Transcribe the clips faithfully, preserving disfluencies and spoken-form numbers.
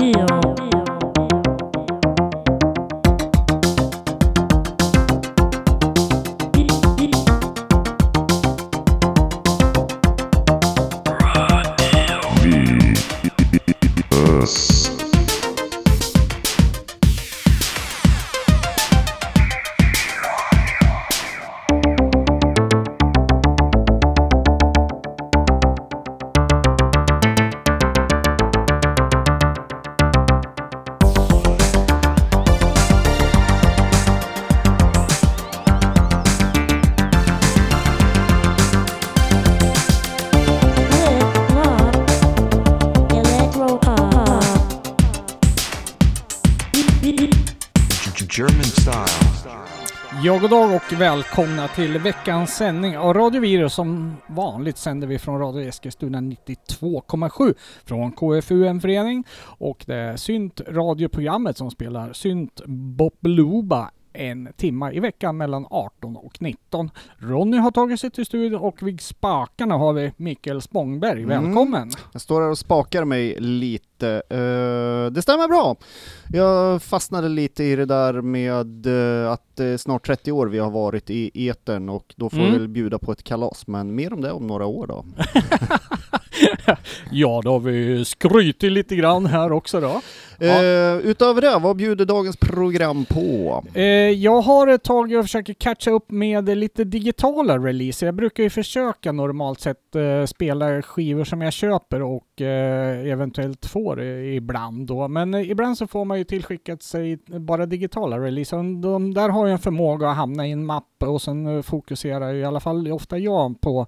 Ja, god dag och välkomna till veckans sändning av Radio Virus. Som vanligt sänder vi från Radio Eskilstuna nittiotvå komma sju från K F U, en förening. Och det är syntradioprogrammet som spelar syntbopluba en timma i veckan mellan arton och nitton. Ronny har tagit sig till studion och vid spakarna har vi Mikkel Spångberg. Välkommen! Mm. Jag står här och spakar mig lite. Uh, det stämmer bra. Jag fastnade lite i det där med uh, att uh, snart trettio år vi har varit i etern, och då får mm. vi väl bjuda på ett kalas, men mer om det om några år då. Ja, då har vi skrytit lite grann här också då. Ja. Uh, utöver det, vad bjuder dagens program på? Uh, jag har ett tag jag försöker catcha upp med lite digitala releaser. Jag brukar ju försöka normalt sett uh, spela skivor som jag köper och uh, eventuellt får ibland då. Men uh, ibland så får man ju tillskickat sig bara digitala releaser. De där har ju en förmåga att hamna i en mapp, och sen uh, fokuserar i alla fall ofta jag på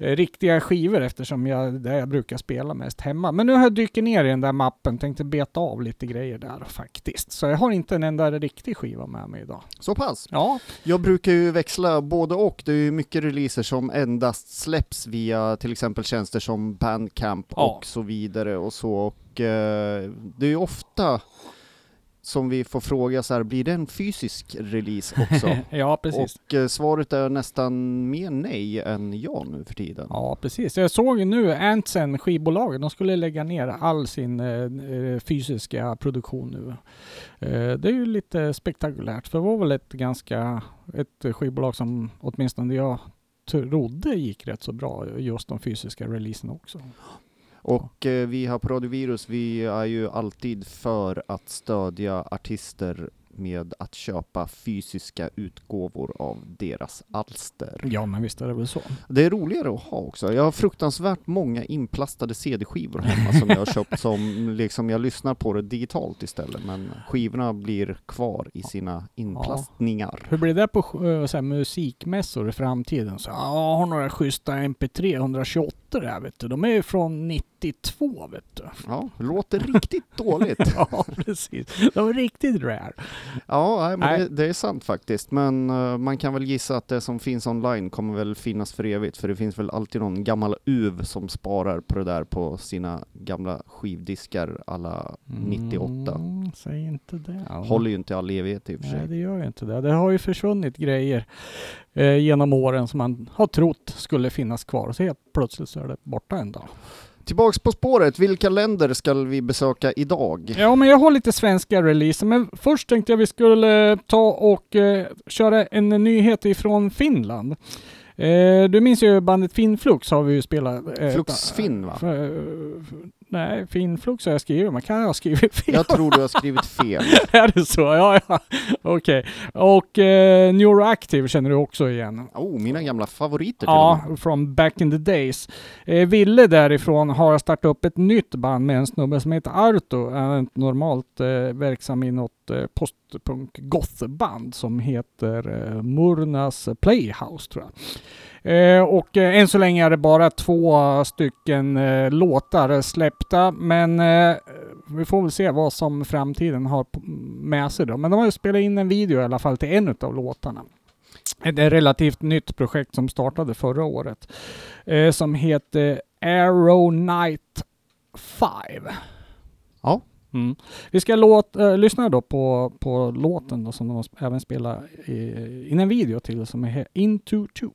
uh, riktiga skivor, eftersom jag, det jag brukar spela mest hemma. Men nu har jag dyker ner i den där mappen, tänkte beta av lite grejer där faktiskt. Så jag har inte en enda riktig skiva med mig idag. Så pass? Ja. Jag brukar ju växla både och. Det är ju mycket releaser som endast släpps via till exempel tjänster som Bandcamp ja. och så vidare och så. Och eh, det är ju ofta som vi får fråga så här, blir det en fysisk release också? Ja, precis. Och eh, svaret är nästan mer nej än ja nu för tiden. Ja, precis. Jag såg ju nu Antsen, skivbolaget, de skulle lägga ner all sin eh, fysiska produktion nu. Eh, det är ju lite spektakulärt, för det var väl ett ganska ett skivbolag som åtminstone jag trodde gick rätt så bra, just de fysiska releaserna också. Och eh, vi här på Radio Virus, vi är ju alltid för att stödja artister med att köpa fysiska utgåvor av deras alster. Ja, men visst är det väl så. Det är roligare att ha också. Jag har fruktansvärt många inplastade C D-skivor hemma som jag har köpt, som liksom jag lyssnar på det digitalt istället, men skivorna blir kvar i sina inplastningar. Ja. Hur blir det på så här, musikmässor i framtiden? Så, ja, jag har några schyssta M P tre etthundratjugoåtta där, vet du. De är ju från nittiotvå, vet du. Ja, låter riktigt dåligt. Ja, precis. De är riktigt rare. Ja, nej, men nej. Det, det är sant faktiskt. Men uh, man kan väl gissa att det som finns online kommer väl finnas för evigt. För det finns väl alltid någon gammal uv som sparar på det där på sina gamla skivdiskar alla nittioåtta. Mm, säg inte det. Håller ju inte all evighet i och för sig. Nej, det gör ju inte det. Det har ju försvunnit grejer eh, genom åren som man har trott skulle finnas kvar. Så helt plötsligt så är det borta en dag. Tillbaks på spåret, vilka länder ska vi besöka idag? Ja, men jag har lite svenska releaser, men först tänkte jag vi skulle ta och eh, köra en nyhet ifrån Finland. Eh, du minns ju bandet Finnflux har vi ju spelat. Eh, Flux Finn, va? För, för, nej, Finnflux har jag skrivit. Man kan ha skrivit fel. Jag tror du har skrivit fel. Är det så? Ja, ja. Okej. Okay. Och eh, Neuroactive känner du också igen. Oh, mina gamla favoriter. Ja, till och med. From back in the days. Eh, Ville därifrån har startat upp ett nytt band med en snubbe som heter Arto. Han är inte normalt eh, verksam i något eh, postpunk-gothband som heter eh, Murnas Playhouse, tror jag. Eh, och eh, än så länge är det bara två stycken eh, låtar släppta, men eh, vi får väl se vad som framtiden har med sig då. Men de har ju spelat in en video i alla fall till en av låtarna. Det är ett relativt nytt projekt som startade förra året eh, som heter Arrow Knight Five. Ja. Mm. Vi ska låt, äh, lyssna då på, på låten då, som de även spelar i, i en video till, som är Into Two.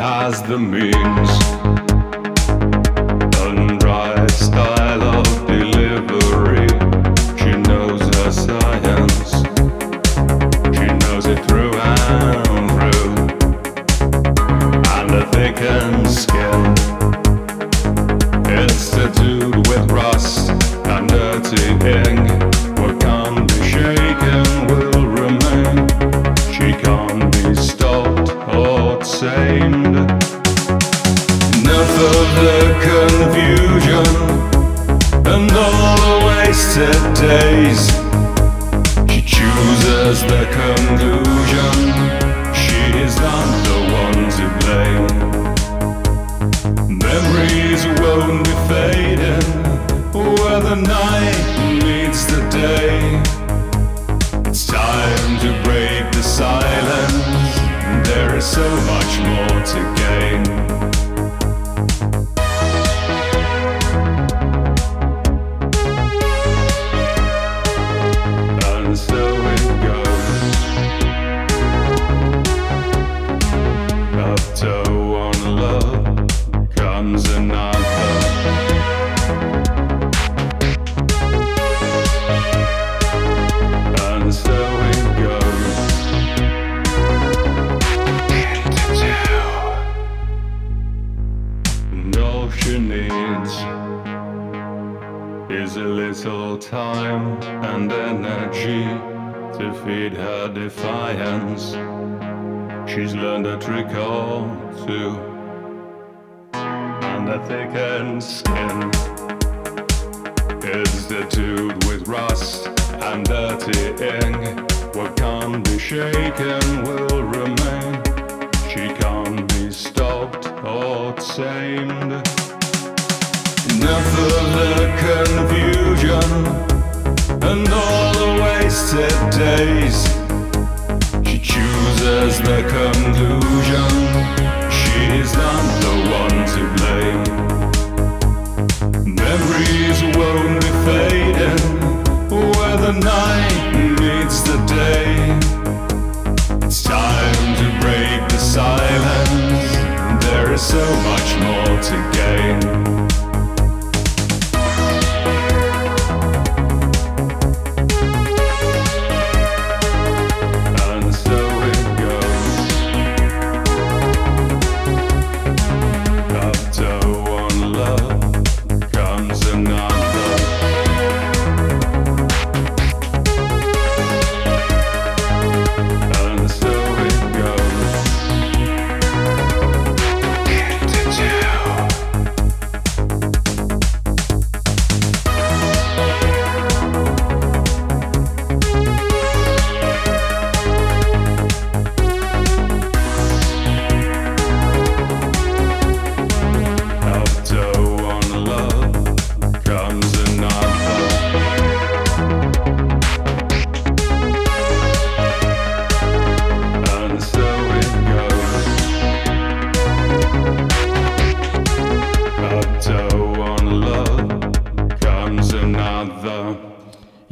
has the means and right style of delivery. She knows her science. She knows it through and through. And a thickened skin. It's the dude with rust and dirty ink. What can't be shaken will remain. She can't be stopped or tamed. Enough of the confusion and all the wasted days. She chooses the conclusion. She is not the one to blame. Memories won't be fading where the night meets the day. It's time to break the silence. There is so much more to gain. And so it goes. After one love comes another. And so it goes. She needs is a little time and energy to feed her defiance. She's learned a trick or two and a thickened skin. Is the dude with rust and dirty ink. What can't be shaken will remain. She can't be stopped or tamed. Enough of the confusion and all the wasted days. She chooses the conclusion. She is not the one to blame. Memories won't be fading where the night meets the day. It's time to break the silence. There is so much more to gain.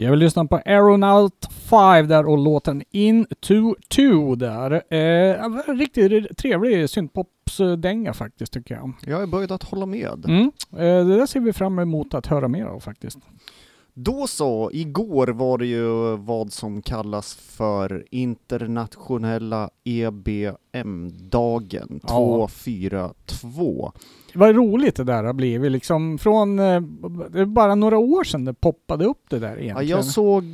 Jag vill lyssna på Aeronaut Five där och låten Into Two där. Eh, riktigt trevlig syntpopsdänga faktiskt tycker jag. Jag är börjat att hålla med. Mm. Eh, det där ser vi fram emot att höra mer av faktiskt. Då så, igår var det ju vad som kallas för internationella E B M-dagen två fyra två. Vad roligt det där har blivit. Liksom från, det är bara några år sedan det poppade upp det där egentligen. Ja, jag såg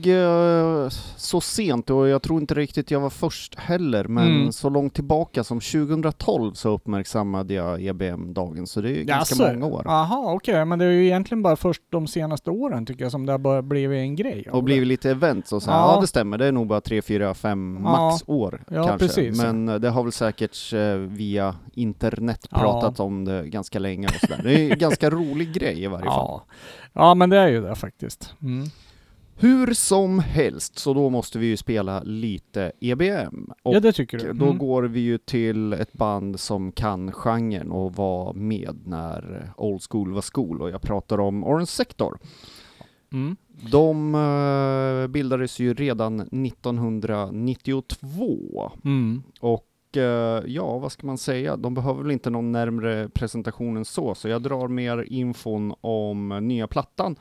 så sent och jag tror inte riktigt jag var först heller. Men mm. så långt tillbaka som tjugotolv så uppmärksammade jag E B M-dagen. Så det är ju ganska Jaså. många år. Jaha, okej. Okay. Men det är ju egentligen bara först de senaste åren tycker jag som det har bara blivit en grej. Och blivit lite event. Så så här, ja. ja, det stämmer. Det är nog bara tre, fyra, fem max ja. år ja, kanske. Precis. Men det har väl säkert via internet pratat ja. om det ganska länge och sådär. Det är en ganska rolig grej i varje fall. Ja. ja, men det är ju det faktiskt. Mm. Hur som helst, så då måste vi ju spela lite E B M. Och ja, det tycker du. Mm. Då går vi ju till ett band som kan genren och var med när old school var school. Och jag pratar om Orange Sector. Mm. De uh, bildades ju redan nittonhundranittiotvå. Mm. Och ja, vad ska man säga? De behöver väl inte någon närmare presentation än så. Så jag drar mer infon om nya plattan.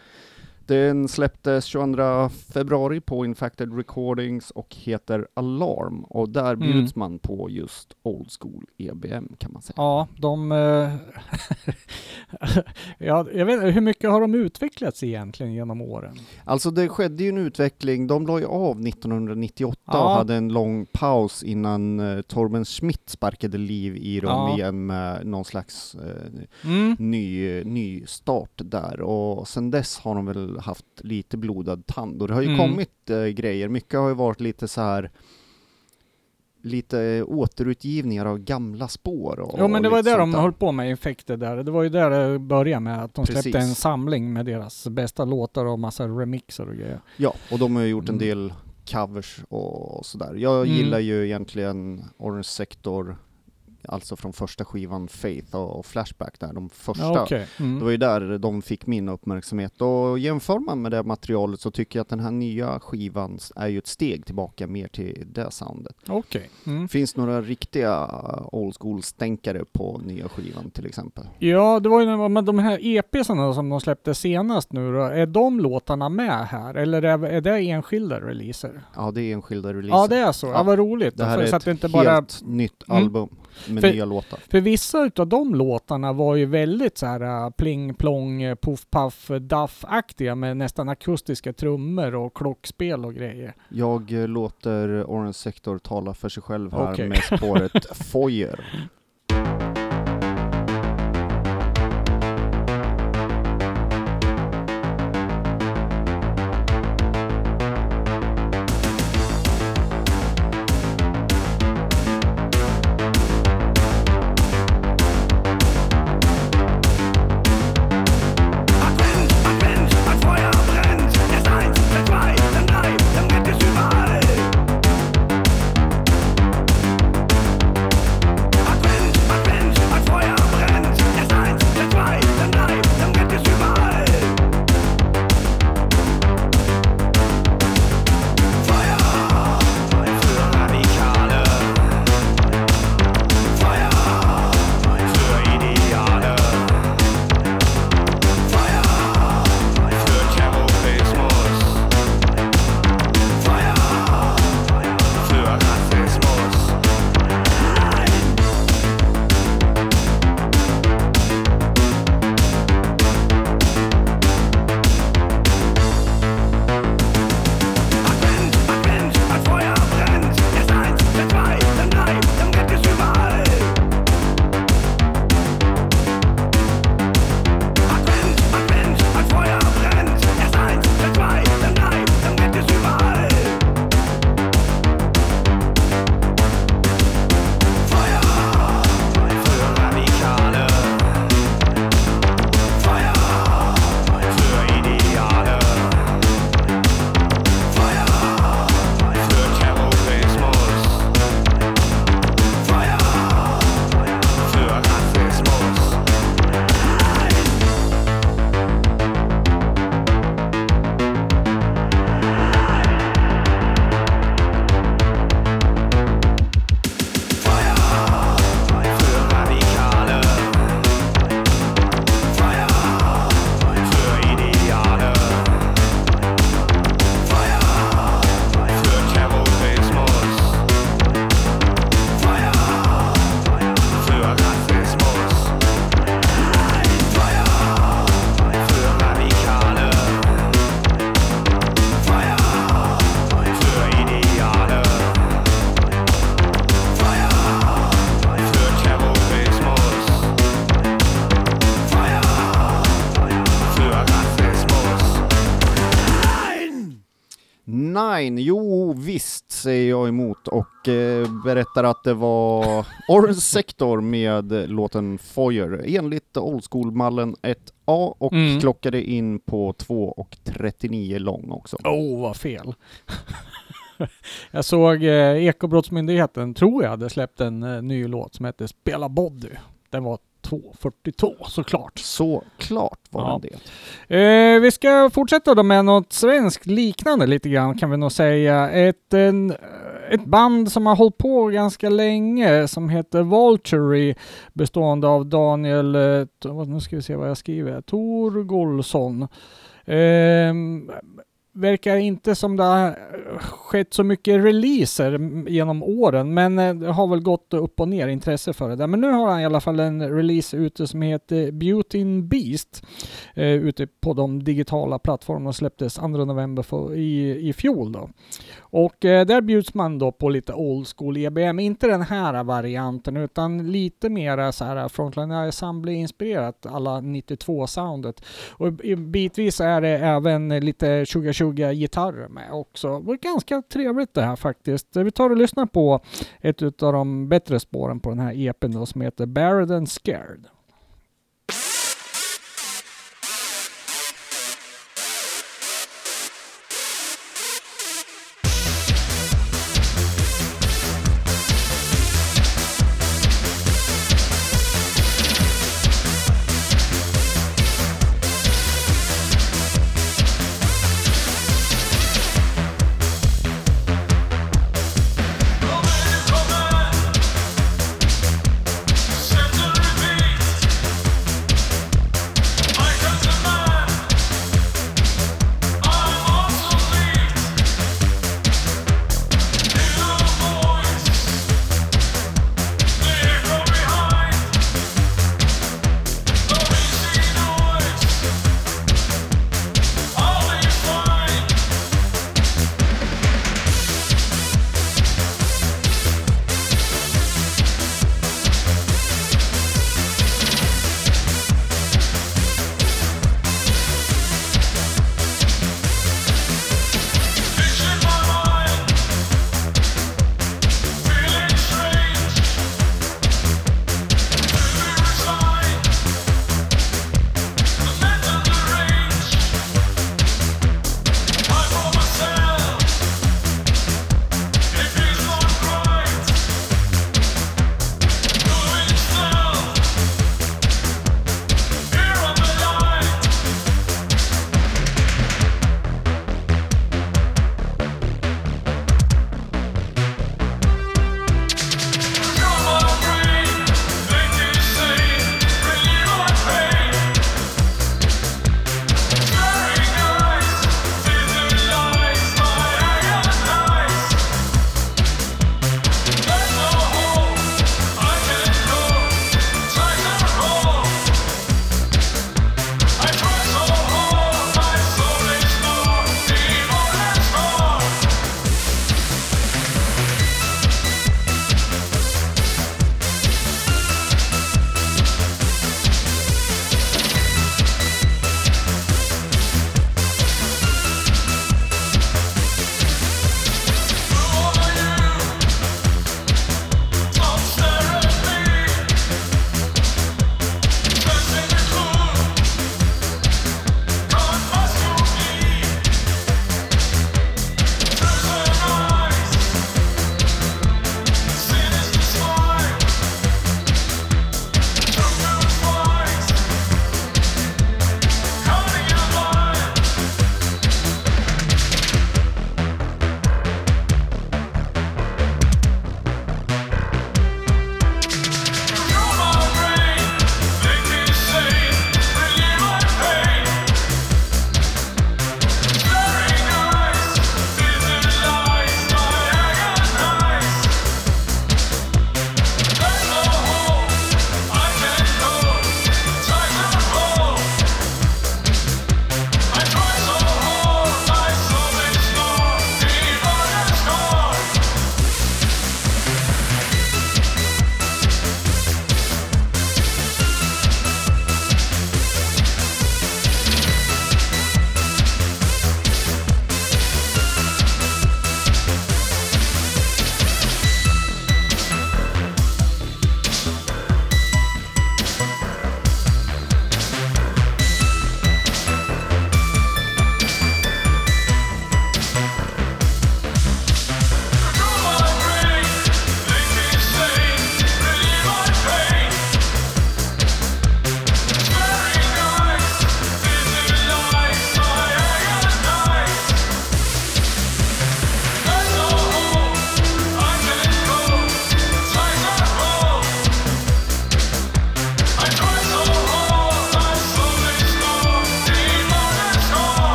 Den släpptes tjugoandra februari på Infacted Recordings och heter Alarm. Och där bjuds mm. man på just old school E B M, kan man säga. Ja, de... Äh, ja, jag vet inte, hur mycket har de utvecklats egentligen genom åren? Alltså det skedde ju en utveckling. De la ju av nittonhundranittioåtta ja. och hade en lång paus innan uh, Torben Schmidt sparkade liv i dem ja. igen med någon slags uh, mm. ny, ny start där. Och sen dess har de väl haft lite blodad tand, och det har ju mm. kommit äh, grejer. Mycket har ju varit lite så här lite återutgivningar av gamla spår. Och, jo, men och det var där de höll på med Infected där. Det var ju där det började med att de Precis. släppte en samling med deras bästa låtar och massa remixer och grejer. Ja, och de har ju gjort en del covers och sådär. Jag mm. gillar ju egentligen Orange Sector, alltså från första skivan Faith och Flashback där, de första. Okay. Mm. Det var ju där de fick min uppmärksamhet. Och jämför man med det materialet så tycker jag att den här nya skivan är ju ett steg tillbaka mer till det soundet. Okay. Mm. Finns några riktiga old school-stänkare på nya skivan till exempel? Ja, det var ju men de här E P:sarna som de släppte senast nu då, är de låtarna med här? Eller är det enskilda releaser? Ja, det är enskilda releaser. Ja, det är så. Ja, ja, vad roligt. Det här är så ett inte bara... helt nytt album. Mm. Med för, nya låtar. För vissa av de låtarna var ju väldigt så här pling plong, puff puff, duff-aktiga med nästan akustiska trummor och klockspel och grejer. Jag låter Orange Sector tala för sig själv här okay. med spåret Foyer. Jo, visst säger jag emot och eh, berättar att det var Orange Sector med låten Foyer enligt old school-mallen ett A och mm. klockade in på två och trettionio lång också. Åh, oh, vad fel. Jag såg eh, Ekobrottsmyndigheten, tror jag, hade släppt en eh, ny låt som hette Spela Body. Den var två fyrtiotvå, såklart. Såklart var ja. det. Eh, vi ska fortsätta då med något svenskt liknande lite grann, kan vi nog säga. Ett, en, ett band som har hållit på ganska länge som heter Vulturey, bestående av Daniel, nu ska vi se vad jag skriver, Thor Gollson. Eh, verkar inte som det har skett så mycket releaser genom åren, men det har väl gått upp och ner intresse för det där. Men nu har han i alla fall en release ute som heter Beauty and Beast eh, ute på de digitala plattformarna och släpptes andra november för, i, i fjol då. Och eh, där bjuds man då på lite old school E B M, inte den här varianten utan lite mer så här Frontline Assembly inspirerat, alla nittiotvå soundet. Och bitvis är det även lite tjugo tjugo gitarrer med också. Det var ganska trevligt det här faktiskt. Vi tar och lyssnar på ett av de bättre spåren på den här E P:n då, som heter Buried and Scared.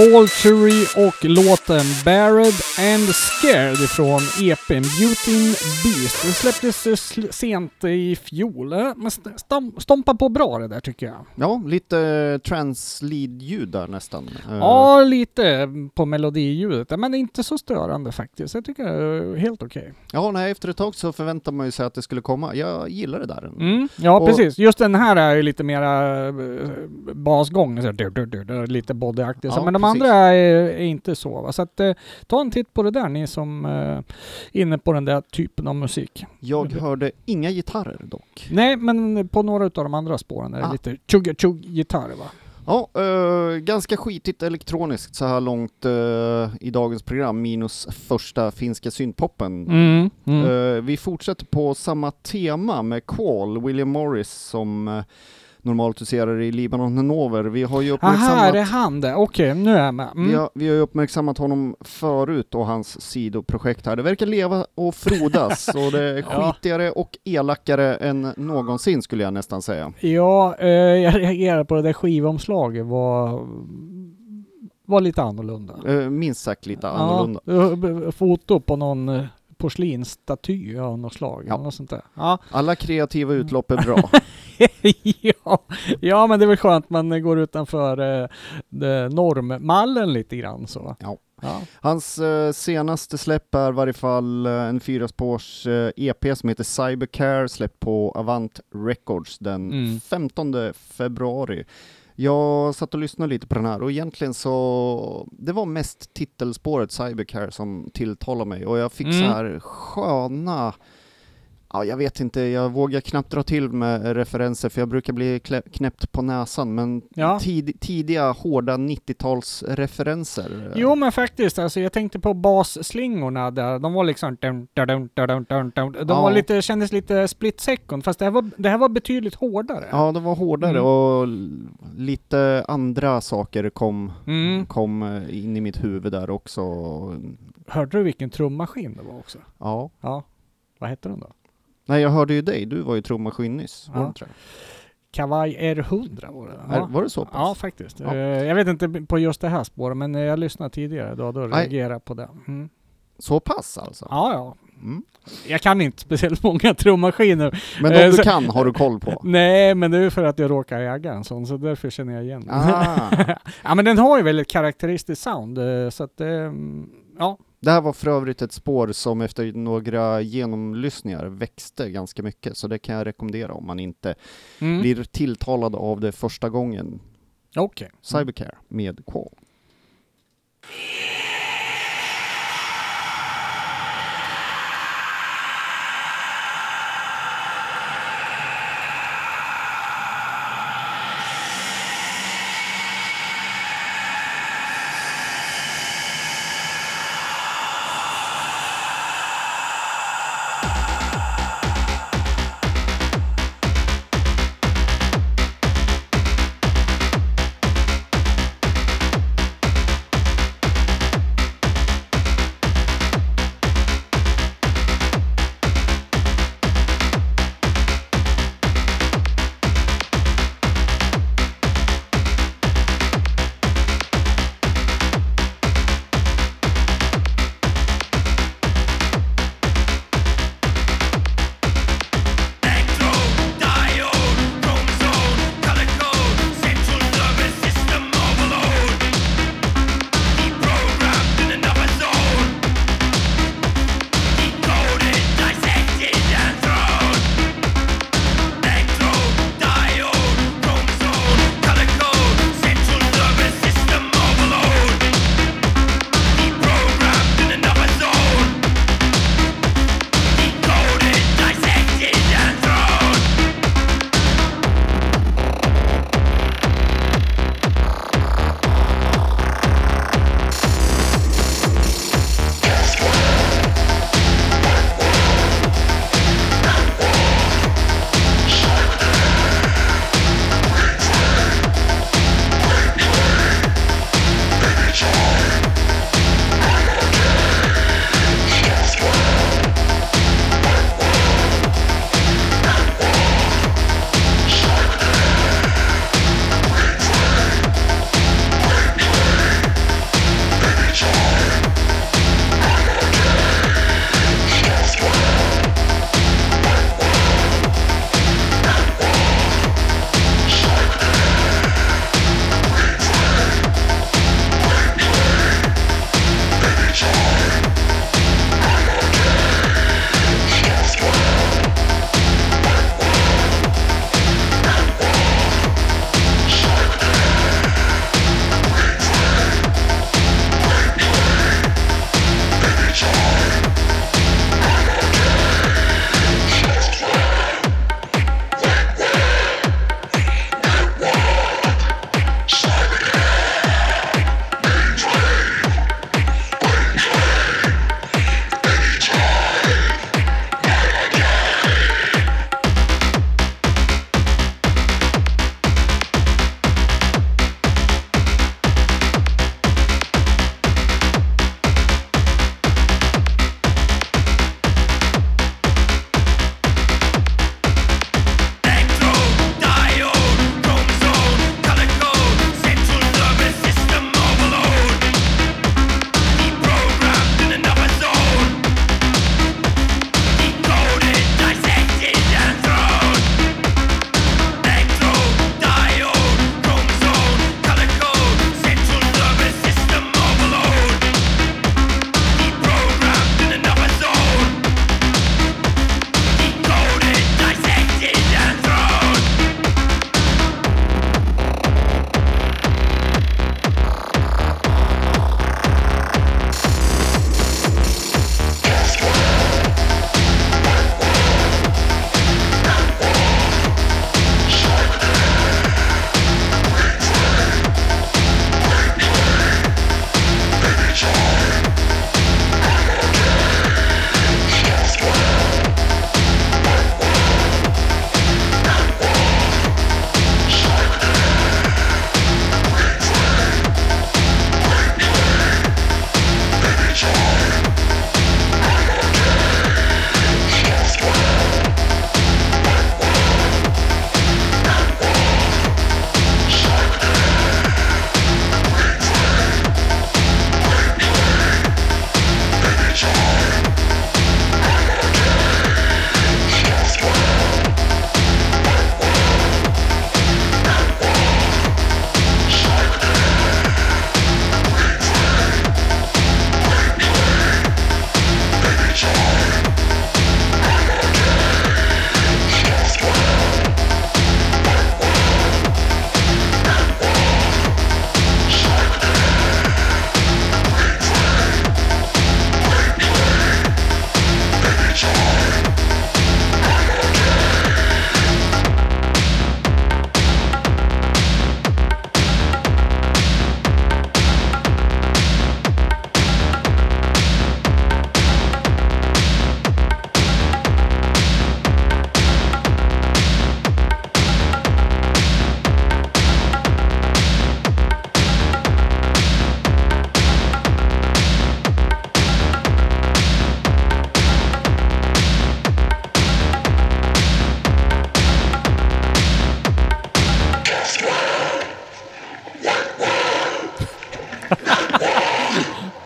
Vulturey och låten Bared and Scared ifrån E P:n Beauty and Beast. Det släpptes sl- sent i fjol, men stomp- stompa på bra det där tycker jag. Ja, lite trans-lead-ljud där nästan. Ja, lite på melodiljudet, men inte så störande faktiskt. Jag tycker det är helt okej. Okay. Ja, nej, efter ett tag så förväntar man ju sig att det skulle komma. Jag gillar det där. Mm, ja, och precis. Just den här är ju lite mera basgång, så du, du, du, du, lite bodyaktigt. Ja, men de precis. Andra är, är inte så. Va? Så att, eh, ta en titt på det där, ni som eh, är inne på den där typen av musik. Jag hörde inga gitarrer dock. Nej, men på några av de andra spåren är ah. lite tjugga-tjugg-gitarrer va? Ja, eh, ganska skitigt elektroniskt så här långt eh, i dagens program, minus första finska syntpoppen. Mm, mm. Eh, vi fortsätter på samma tema med Qual, William Morris som eh, normaliserare i Libanon Hannover. Vi har ju uppmärksammat... Aha, är det han där? Okej, okay, nu är jag med. Mm. Vi, har, vi har ju uppmärksammat honom förut och hans sidoprojekt här. Det verkar leva och frodas och det är skitigare ja. och elakare än någonsin skulle jag nästan säga. Ja, eh, jag reagerar på det där skivomslaget var... var lite annorlunda. Eh, minst sagt lite ja, annorlunda. Foto på någon... porslinsstaty av något slag. Ja. Något sånt där. Ja. Alla kreativa utlopp är bra. ja. ja, men det är väl skönt man går utanför eh, normmallen lite grann. Så. Ja. Ja. Hans eh, senaste släpp är i varje fall eh, en fyraspårs eh, E P som heter Cybercare, släppt på Avant Records den mm. femtonde februari. Jag satt och lyssnade lite på den här och egentligen så det var mest titelspåret Cybercare som tilltalade mig och jag fick mm. så här sköna, ja jag vet inte, jag vågar knappt dra till med referenser för jag brukar bli klä- knäppt på näsan, men ja. tid- tidiga hårda nittiotalsreferenser. Jo men faktiskt, alltså jag tänkte på basslingorna där, de var liksom dum, dum, dum, dum, dum. de ja. var lite, kändes lite split second, fast det här var, det här var betydligt hårdare. Ja, det var hårdare mm. och lite andra saker kom, mm. kom in i mitt huvud där också. Hörde du vilken trummaskin det var också? Ja. Ja. Vad heter den då? Nej, jag hörde ju dig. Du var ju trummaskin nyss. Ja. Kavaj R hundra var det. Ja. Var det så pass? Ja, faktiskt. Ja. Jag vet inte på just det här spåret, men jag lyssnade tidigare då, då reagerade jag på det. Mm. Så pass alltså? Ja, ja. Mm. Jag kan inte speciellt många trummaskiner. Men om du så, kan, har du koll på? Nej, men det är för att jag råkar äga en sån, så därför känner jag igen den. Ah. ja, men den har ju väldigt karaktäristiskt sound, så att, ja. Det här var för övrigt ett spår som efter några genomlyssningar växte ganska mycket. Så det kan jag rekommendera om man inte mm. blir tilltalad av det första gången. Okej. Okay. Cybercare med Qual.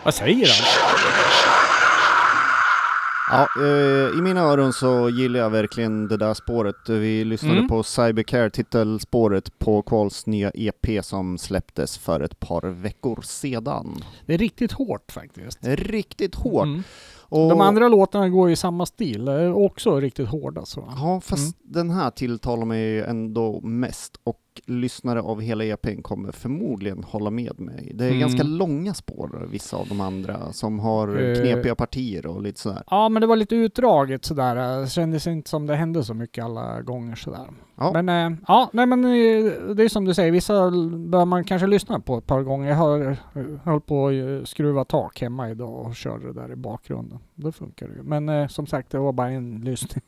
Vad säger han? Ja, eh, i mina öron så gillar jag verkligen det där spåret. Vi lyssnade mm. på Cybercare, titelspåret på Quals nya E P som släpptes för ett par veckor sedan. Det är riktigt hårt faktiskt. Riktigt hårt. Mm. Och de andra låtarna går i samma stil, också riktigt hårda. Alltså. Ja, fast mm. den här tilltalar mig ändå mest, och lyssnare av hela E P:n kommer förmodligen hålla med mig. Det är mm. ganska långa spår, vissa av de andra, som har knepiga partier och lite sådär. Ja, men det var lite utdraget sådär. Det kändes inte som det hände så mycket alla gånger sådär. Ja. Men, äh, ja, nej, men det är som du säger, vissa bör man kanske lyssna på ett par gånger. Jag har hållit på att skruva tak hemma idag och kör det där i bakgrunden. Det funkar ju. Men äh, som sagt, det var bara en lyssning.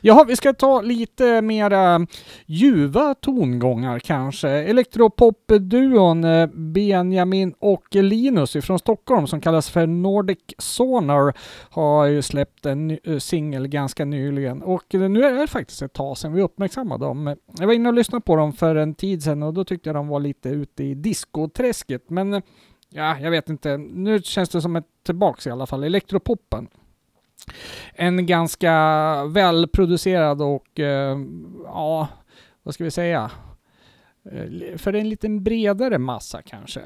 Jaha, vi ska ta lite mera ljuva tongångar kanske. Elektropop-duon Benjamin och Linus från Stockholm som kallas för Nordic Sonar har ju släppt en singel ganska nyligen. Och nu är det faktiskt ett tag sedan vi uppmärksammade dem. Jag var inne och lyssnade på dem för en tid sedan och då tyckte jag de var lite ute i discoträsket. Men ja, jag vet inte. Nu känns det som ett tillbaks i alla fall. Elektropoppen. En ganska välproducerad och eh, ja, vad ska vi säga, för en liten bredare massa kanske.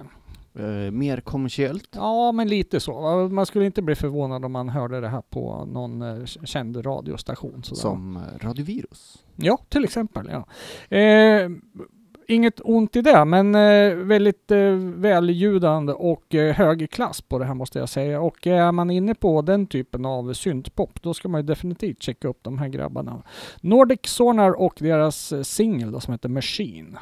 Eh, mer kommersiellt? Ja, men lite så. Man skulle inte bli förvånad om man hörde det här på någon eh, känd radiostation. Sådär. Som Radio Virus? Ja, till exempel. Ja. Eh, Inget ont i det, men eh, väldigt eh, väljudande och eh, hög klass på det här måste jag säga. Och är man inne på den typen av syntpop, då ska man ju definitivt checka upp de här grabbarna. Nordic Sonar och deras singel som heter Machine.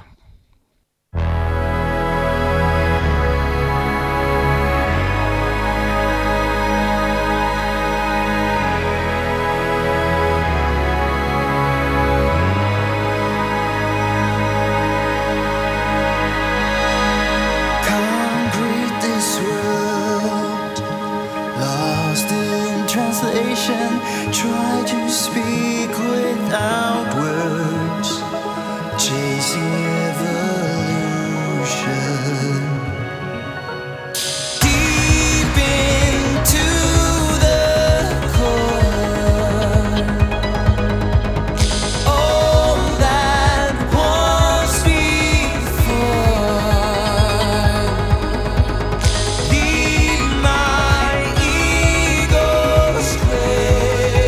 Try to speak without words, chasing evolution. Deep into the core, all that was before. Lead my ego's way.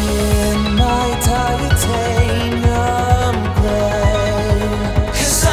In my titanium grave.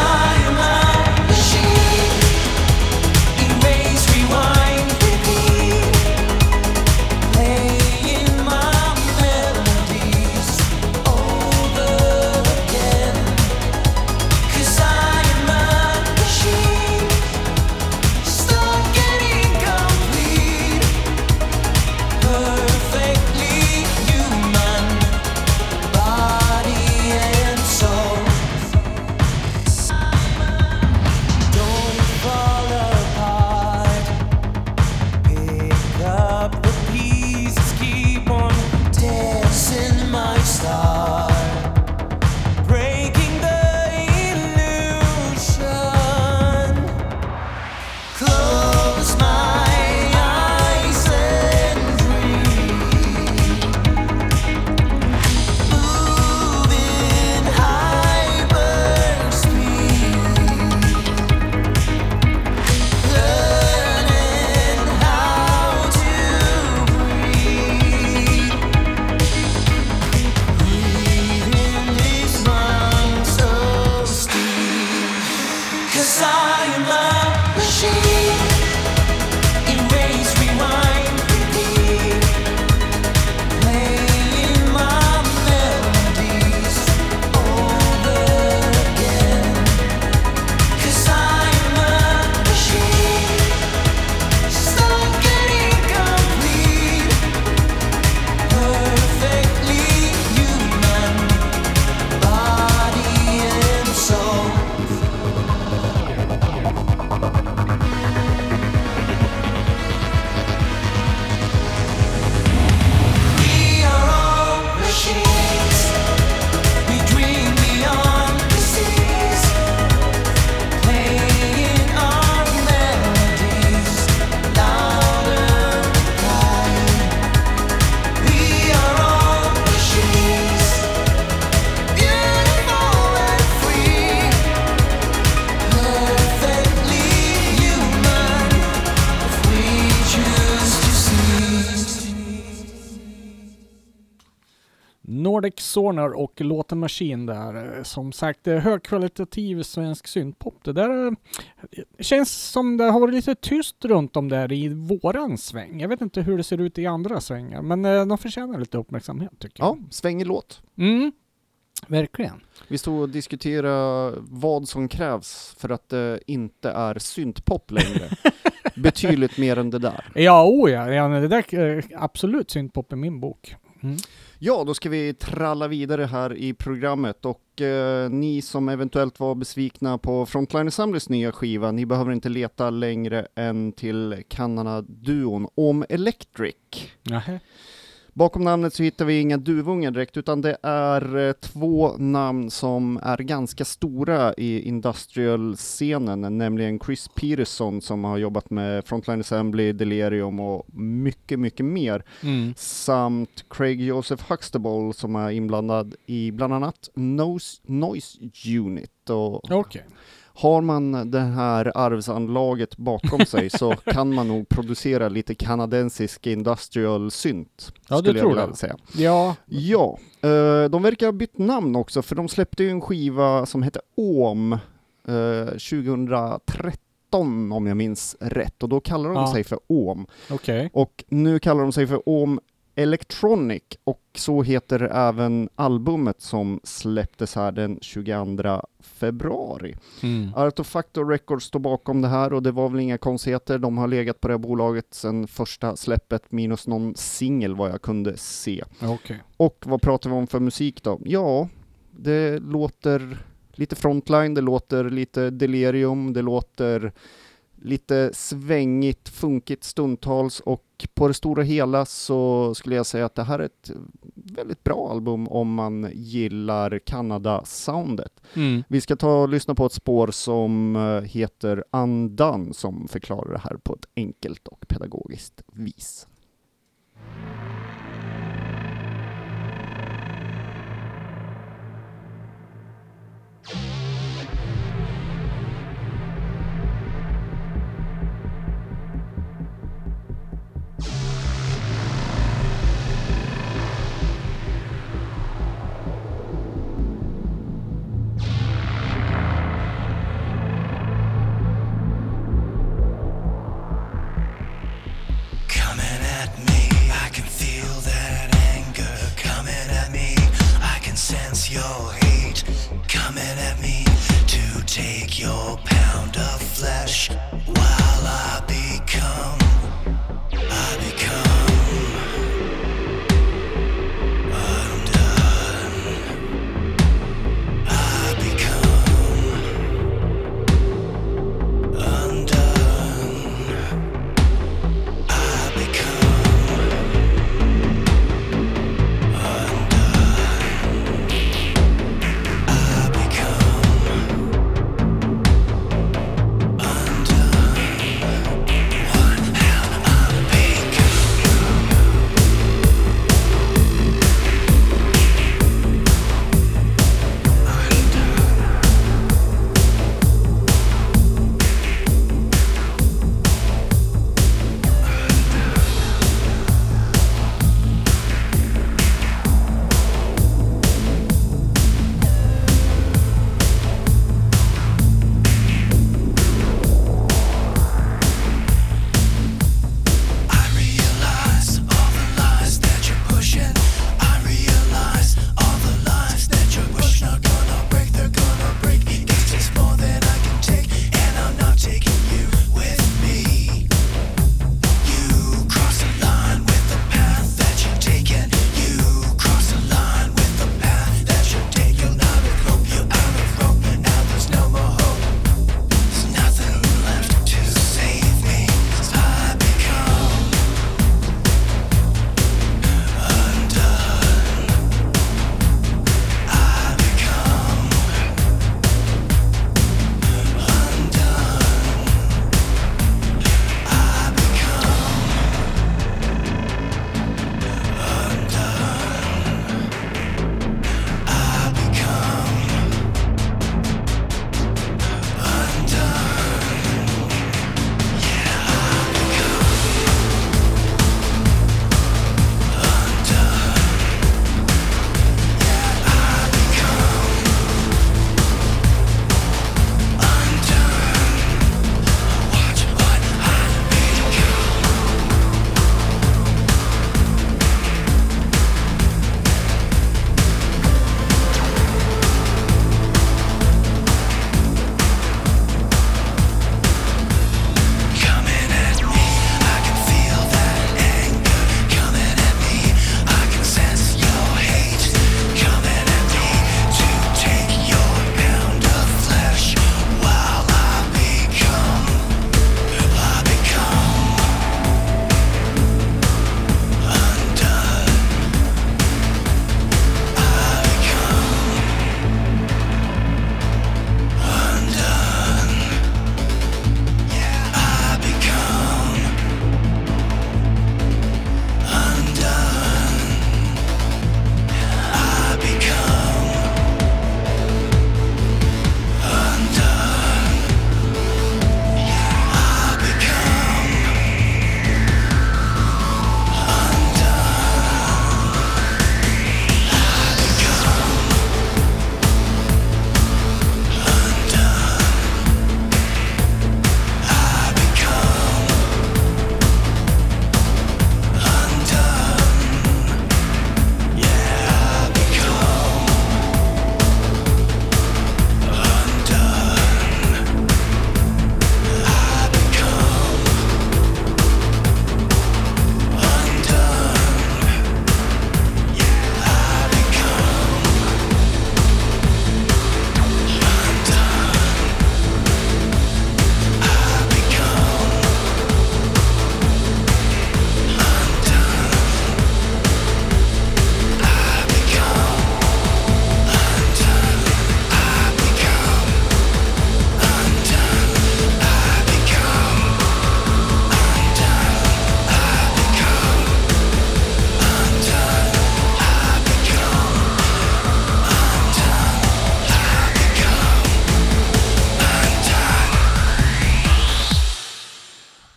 Nordic Sonar och Låten Machine där. Som sagt, högkvalitativ svensk syntpop. Det där känns som det har varit lite tyst runt om där i våran sväng. Jag vet inte hur det ser ut i andra svängar, men de förtjänar lite uppmärksamhet tycker jag. Ja, svängig låt. Mm. Verkligen. Vi stod och diskuterade vad som krävs för att det inte är syntpop längre. Betydligt mer än det där. Ja, oh ja, ja det där är absolut syntpop i min bok. Mm. Ja, då ska vi tralla vidare här i programmet och eh, ni som eventuellt var besvikna på Frontline Assemblys nya skiva, ni behöver inte leta längre än till Kanada-duon Om Electric. Jaha. Bakom namnet så hittar vi inga duvungar direkt, utan det är två namn som är ganska stora i industrial-scenen, nämligen Chris Peterson som har jobbat med Frontline Assembly, Delirium och mycket, mycket mer. Mm. Samt Craig Joseph Huxtable som är inblandad i bland annat Noise, Noise Unit. Och okay. Har man det här arvsanlaget bakom sig så kan man nog producera lite kanadensisk industrial synt. Ja, det tror jag. jag. Säga. Ja. ja, de verkar ha bytt namn också, för de släppte ju en skiva som hette O M tjugohundratretton om jag minns rätt, och då kallar de ja. sig för O M. Okay. Och nu kallar de sig för O M Electronic, och så heter även albumet som släpptes här den tjugoandra februari. Mm. Artefactor Records står bakom det här och det var väl inga konstigheter. De har legat på det här bolaget sedan första släppet minus någon singel vad jag kunde se. Okay. Och vad pratar vi om för musik då? Ja, det låter lite Frontline, det låter lite Delirium, det låter lite svängigt, funkigt stundtals, och på det stora hela så skulle jag säga att det här är ett väldigt bra album om man gillar Kanada-soundet. Mm. Vi ska ta och lyssna på ett spår som heter Andan som förklarar det här på ett enkelt och pedagogiskt vis.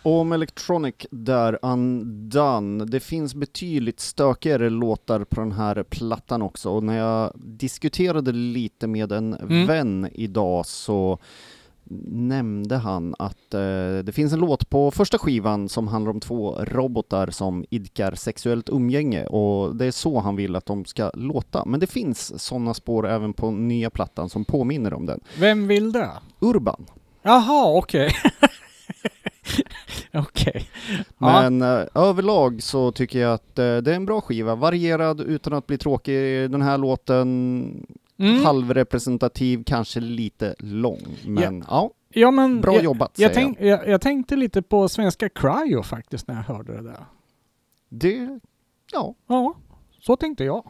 Om Electronic där andan. Det finns betydligt stökigare låtar på den här plattan också. Och när jag diskuterade lite med en mm. vän idag så nämnde han att eh, det finns en låt på första skivan som handlar om två robotar som idkar sexuellt umgänge, och det är så han vill att de ska låta. Men det finns sådana spår även på nya plattan som påminner om den. Vem vill det? Urban. Jaha, okej. Okay. Okej. Men ja. eh, överlag så tycker jag att eh, det är en bra skiva. Varierad utan att bli tråkig. Den här låten mm. halvrepresentativ, kanske lite lång. Men ja, ja, ja men, bra jag, jobbat. Jag, tänk, jag. Jag, jag tänkte lite på svenska Cryo faktiskt när jag hörde det där. Det, ja. Ja, så tänkte jag.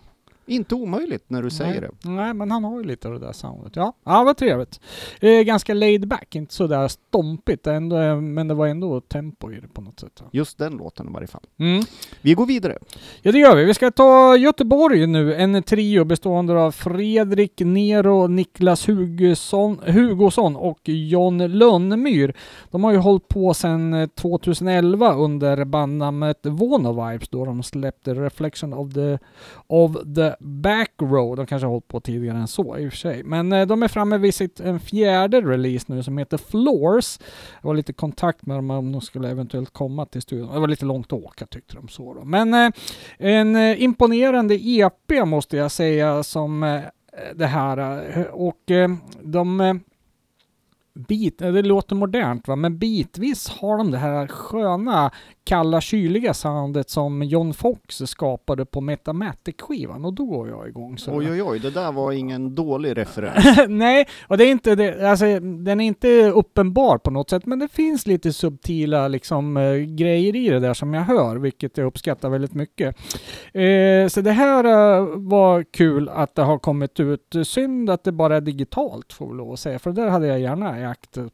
Inte omöjligt när du säger Nej. det. Nej, men han har ju lite av det där soundet. Ja, ja, vad trevligt. Eh, ganska laid back, inte så där stompigt, ändå, men det var ändå tempo i det på något sätt. Ja. Just den låten i varje fall. Mm. Vi går vidare. Ja, det gör vi. Vi ska ta Göteborg nu. En trio bestående av Fredrik Nero, Niklas Hugosson, Hugosson och John Lönnmyr. De har ju hållit på sedan tjugoelva under bandnamnet Monovibes, då de släppte Reflection of the, of the Back Row. De kanske har hållit på tidigare än så i och för sig. Men eh, de är framme vid sitt, en fjärde release nu som heter Floors. Jag var lite i kontakt med dem om de skulle eventuellt komma till studion. Det var lite långt att åka tyckte de så då. Men eh, en eh, imponerande E P måste jag säga som eh, det här. Och eh, de... Eh, Bit, det låter modernt va, men bitvis har de det här sköna kalla kyliga soundet som John Fox skapade på Metamatic-skivan, och då går jag igång så. Oj oj oj, det där var ingen dålig referens. Nej, och det är inte det, alltså, den är inte uppenbar på något sätt, men det finns lite subtila liksom grejer i det där som jag hör, vilket jag uppskattar väldigt mycket. Eh, så det här eh, var kul att det har kommit ut. Synd att det bara är digitalt får vi lov att säga, för där hade jag gärna jakt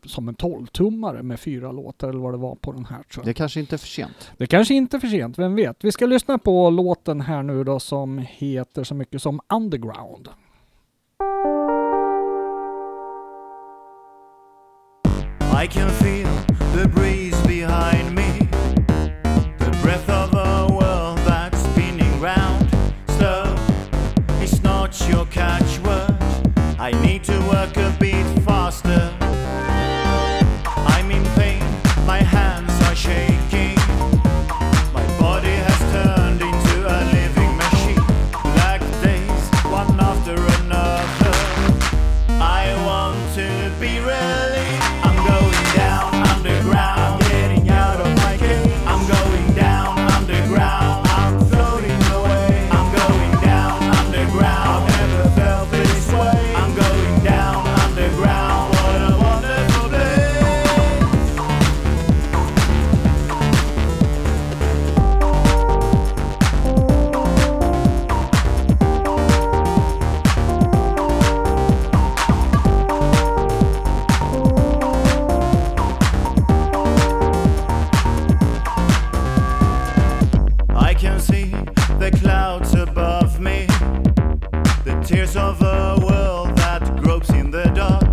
som en tolv-tummare med fyra låtar eller vad det var på den här. Så. Det kanske inte är för sent. Det kanske inte är för sent, vem vet. Vi ska lyssna på låten här nu då som heter så mycket som Underground. I can feel the breeze behind me. The breath of a world that's spinning round. Slow, it's not your catchword. I need to work a bit faster. I'm in pain, my hands are shaking. My body has turned into a living machine. Black days, one after another. I want to be really. I'm going down underground. I'm getting out of my cave. I'm going down underground. I'm floating away. I'm going down underground. I've never felt this way. Tears of a world that gropes in the dark.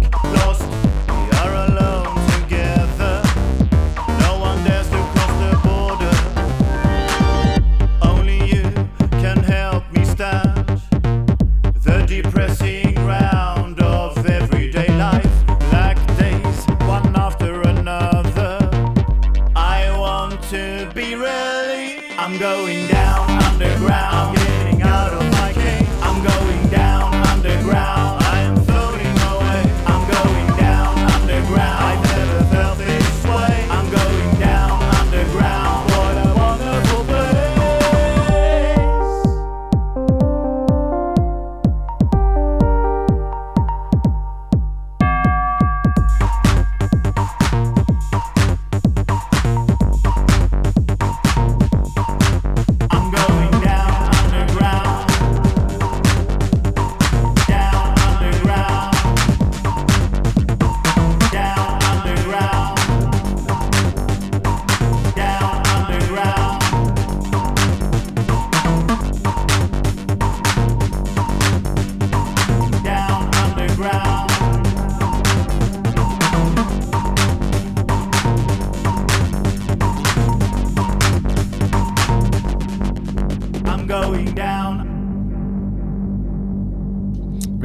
Lost, we are alone together. No one dares to cross the border. Only you can help me stand the depressing round of everyday life. Black days, one after another. I want to be really. I'm going down underground. I'm getting out of my cave. I'm going down underground.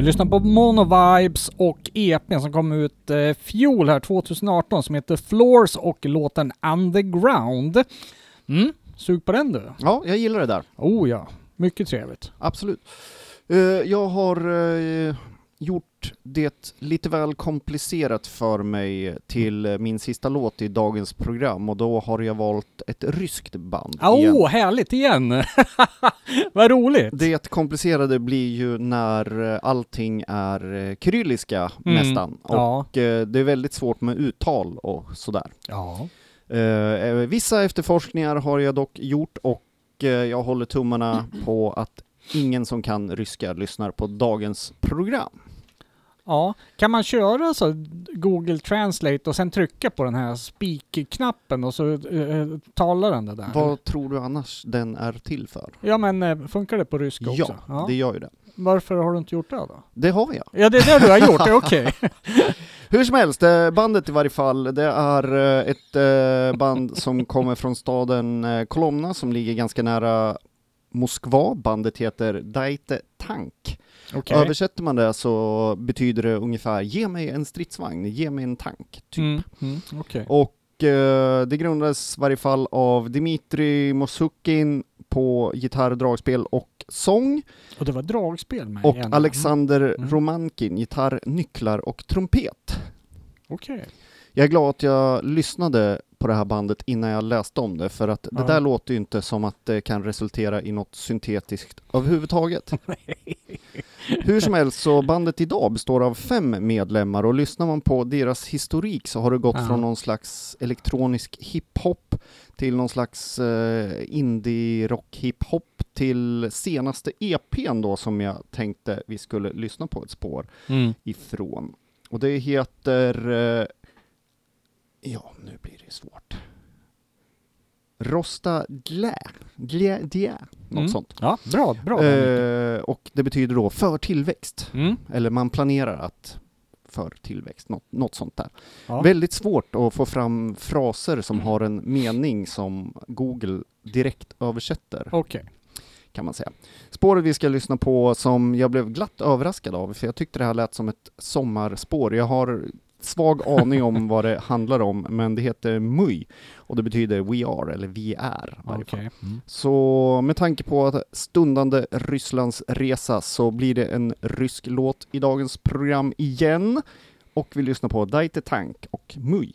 lyssnar på Monovibes och E P som kom ut eh, fjol här tjugoarton som heter Floors och låten Underground. Mm, sug på den du. Ja, jag gillar det där. Oh ja, mycket trevligt. Absolut. Uh, jag har uh, gjort det lite väl komplicerat för mig till min sista låt i dagens program och då har jag valt ett ryskt band. Åh, oh, härligt igen! Vad roligt! Det komplicerade blir ju när allting är kyrilliska mm. nästan och ja. Det är väldigt svårt med uttal och sådär. Ja. Uh, vissa efterforskningar har jag dock gjort och uh, jag håller tummarna på att ingen som kan ryska lyssnar på dagens program. Ja, kan man köra så Google Translate och sen trycka på den här speak-knappen och så uh, talar den det där? Vad tror du annars den är till för? Ja, men uh, funkar det på ryska ja, också? Ja, det gör ju det. Varför har du inte gjort det då? Det har jag. Ja, det är det du har gjort, det är okej. Hur som helst, bandet i varje fall, det är ett band som kommer från staden Kolomna som ligger ganska nära Moskva. Bandet heter Dajte Tank. Okay. Översätter man det så betyder det ungefär ge mig en stridsvagn, ge mig en tank typ. Mm, mm, okay. Och det grundades i varje fall av Dmitri Mosukin på gitarr, dragspel och sång. Och det var dragspel med. Och igen. Alexander mm. Romankin, gitarr, nycklar och trumpet. Okej. Okay. Jag är glad att jag lyssnade på det här bandet innan jag läste om det. För att ja. Det där låter ju inte som att det kan resultera i något syntetiskt överhuvudtaget. Hur som helst så bandet idag består av fem medlemmar. Och lyssnar man på deras historik så har det gått ja. Från någon slags elektronisk hiphop till någon slags eh, indie-rock-hiphop till senaste E P:n då som jag tänkte vi skulle lyssna på ett spår mm. ifrån. Och det heter... Eh, Ja, nu blir det svårt. Rosta glä, glä, dia, något mm. sånt. Ja, bra, bra. Eh, och det betyder då för tillväxt. Mm. Eller man planerar att för tillväxt, något, något sånt där. Ja. Väldigt svårt att få fram fraser som har en mening som Google direkt översätter. Okej. Okay. Kan man säga. Spåret vi ska lyssna på som jag blev glatt överraskad av, för jag tyckte det här lät som ett sommarspår. Jag har svag aning om vad det handlar om, men det heter M U I och det betyder we are eller vi är. Okay. Mm. Så med tanke på att stundande Rysslands resa så blir det en rysk låt i dagens program igen och vi lyssnar på Dajte Tank och M U I.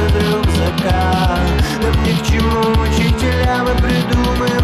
Друг зака. Нам ни к чему учителя мы придумаем.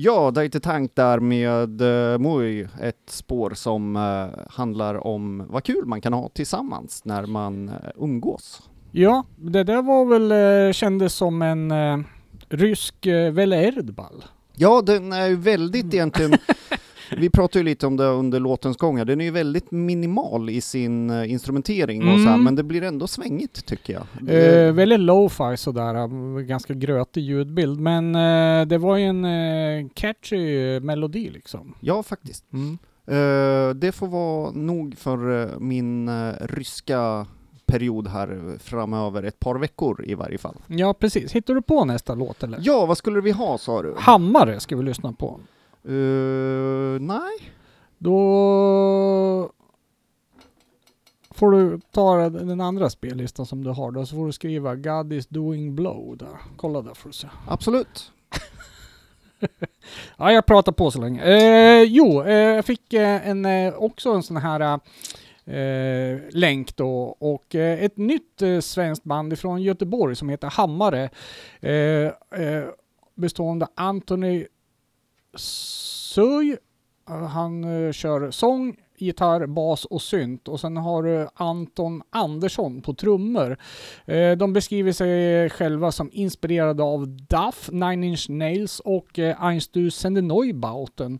Ja, det är inte tank där med uh, M U I, ett spår som uh, handlar om vad kul man kan ha tillsammans när man uh, umgås. Ja, det där var väl uh, kändes som en uh, rysk uh, Velerdball. Ja, den är ju väldigt egentligen... Vi pratade ju lite om det under låtens gång. Den är ju väldigt minimal i sin instrumentering, mm. och så här, men det blir ändå svängigt tycker jag. Eh, väldigt lo-fi sådär, ganska grötig ljudbild, men eh, det var ju en eh, catchy melodi liksom. Ja, faktiskt. Mm. Eh, det får vara nog för eh, min eh, ryska period här framöver, ett par veckor i varje fall. Ja, precis. Hittar du på nästa låt eller? Ja, vad skulle vi ha sa du? Hammare ska vi lyssna på. Uh, nej. Då får du ta den andra spellistan som du har då, så får du skriva God is Doing Blow där. Kolla där får du se. Absolut. Ja, jag pratar på så länge. Eh, jo, eh, jag fick eh, en, eh, också en sån här eh, länk då, och eh, ett nytt eh, svenskt band från Göteborg som heter Hammare. Eh, eh, bestående Anthony Söj, han uh, kör sång, gitarr, bas och synt, och sen har du uh, Anton Andersson på trummor. Uh, de beskriver sig själva som inspirerade av Duff, Nine Inch Nails och uh, Einstürzen den Neubauten.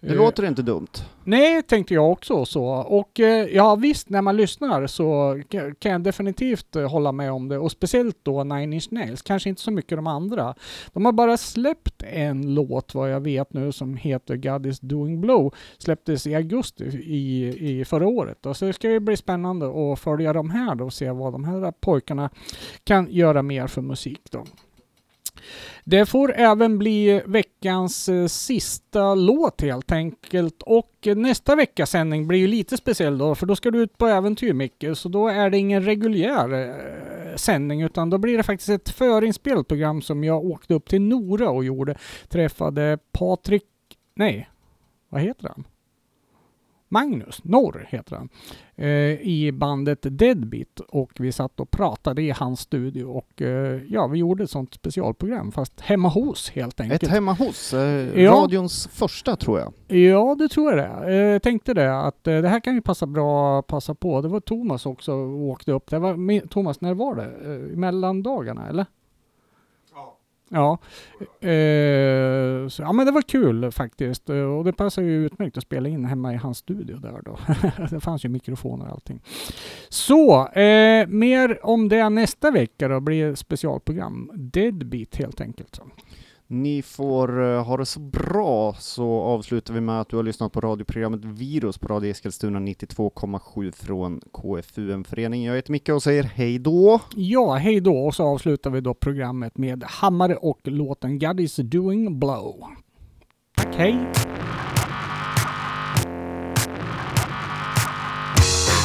Det uh, låter inte dumt. Nej, tänkte jag också så. Och uh, ja visst, när man lyssnar så k- kan jag definitivt uh, hålla med om det, och speciellt då Nine Inch Nails, kanske inte så mycket de andra. De har bara släppt en låt vad jag vet nu som heter God is Doing Blow, släpptes i augusti i, i förra året då. Så det ska ju bli spännande att följa de här då och se vad de här pojkarna kan göra mer för musik då. Det får även bli veckans eh, sista låt helt enkelt, och eh, nästa veckas sändning blir ju lite speciell då, för då ska du ut på äventyr, Micke, så då är det ingen reguljär eh, sändning, utan då blir det faktiskt ett förinspelat program som jag åkte upp till Nora och gjorde, träffade Patrik, nej vad heter han? Magnus Norr heter han, eh, i bandet Deadbeat, och vi satt och pratade i hans studio, och eh, ja, vi gjorde ett sånt specialprogram fast hemma hos helt enkelt. Ett hemma hos, eh, ja. Radions första tror jag. Ja, det tror jag det. Eh, tänkte det att eh, det här kan ju passa bra passa på. Det var Thomas också åkte upp. Det var Thomas, när var det? Eh, mellan dagarna eller? Ja, eh, så, ja men det var kul faktiskt, och det passar ju utmärkt att spela in hemma i hans studio där då. Det fanns ju mikrofoner och allting. Så, eh, mer om det nästa vecka då, blir specialprogram Deadbeat helt enkelt. Ni får uh, ha det så bra, så avslutar vi med att du har lyssnat på radioprogrammet Virus på Radio Eskilstuna nittiotvå komma sju från K F U M-föreningen. Jag heter Micke och säger hej då. Ja, hej då, och så avslutar vi då programmet med Hammare och låten God is Doing Blow. Tack, hej!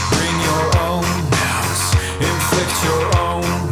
Bring your own house, inflict your own.